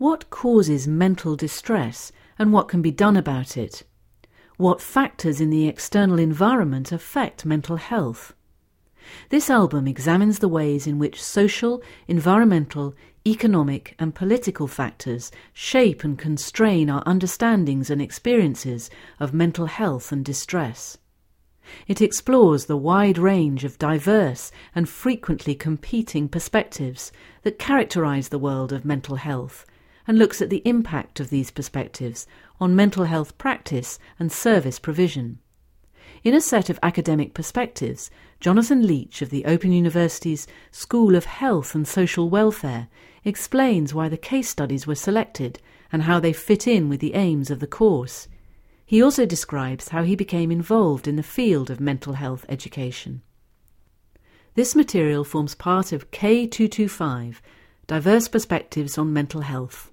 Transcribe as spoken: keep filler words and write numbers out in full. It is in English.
What causes mental distress and what can be done about it? What factors in the external environment affect mental health? This album examines the ways in which social, environmental, economic and political factors shape and constrain our understandings and experiences of mental health and distress. It explores the wide range of diverse and frequently competing perspectives that characterize the world of mental health and looks at the impact of these perspectives on mental health practice and service provision. In a set of academic perspectives, Jonathan Leach of the Open University's School of Health and Social Welfare explains why the case studies were selected and how they fit in with the aims of the course. He also describes how he became involved in the field of mental health education. This material forms part of K two twenty-five, Diverse Perspectives on Mental Health.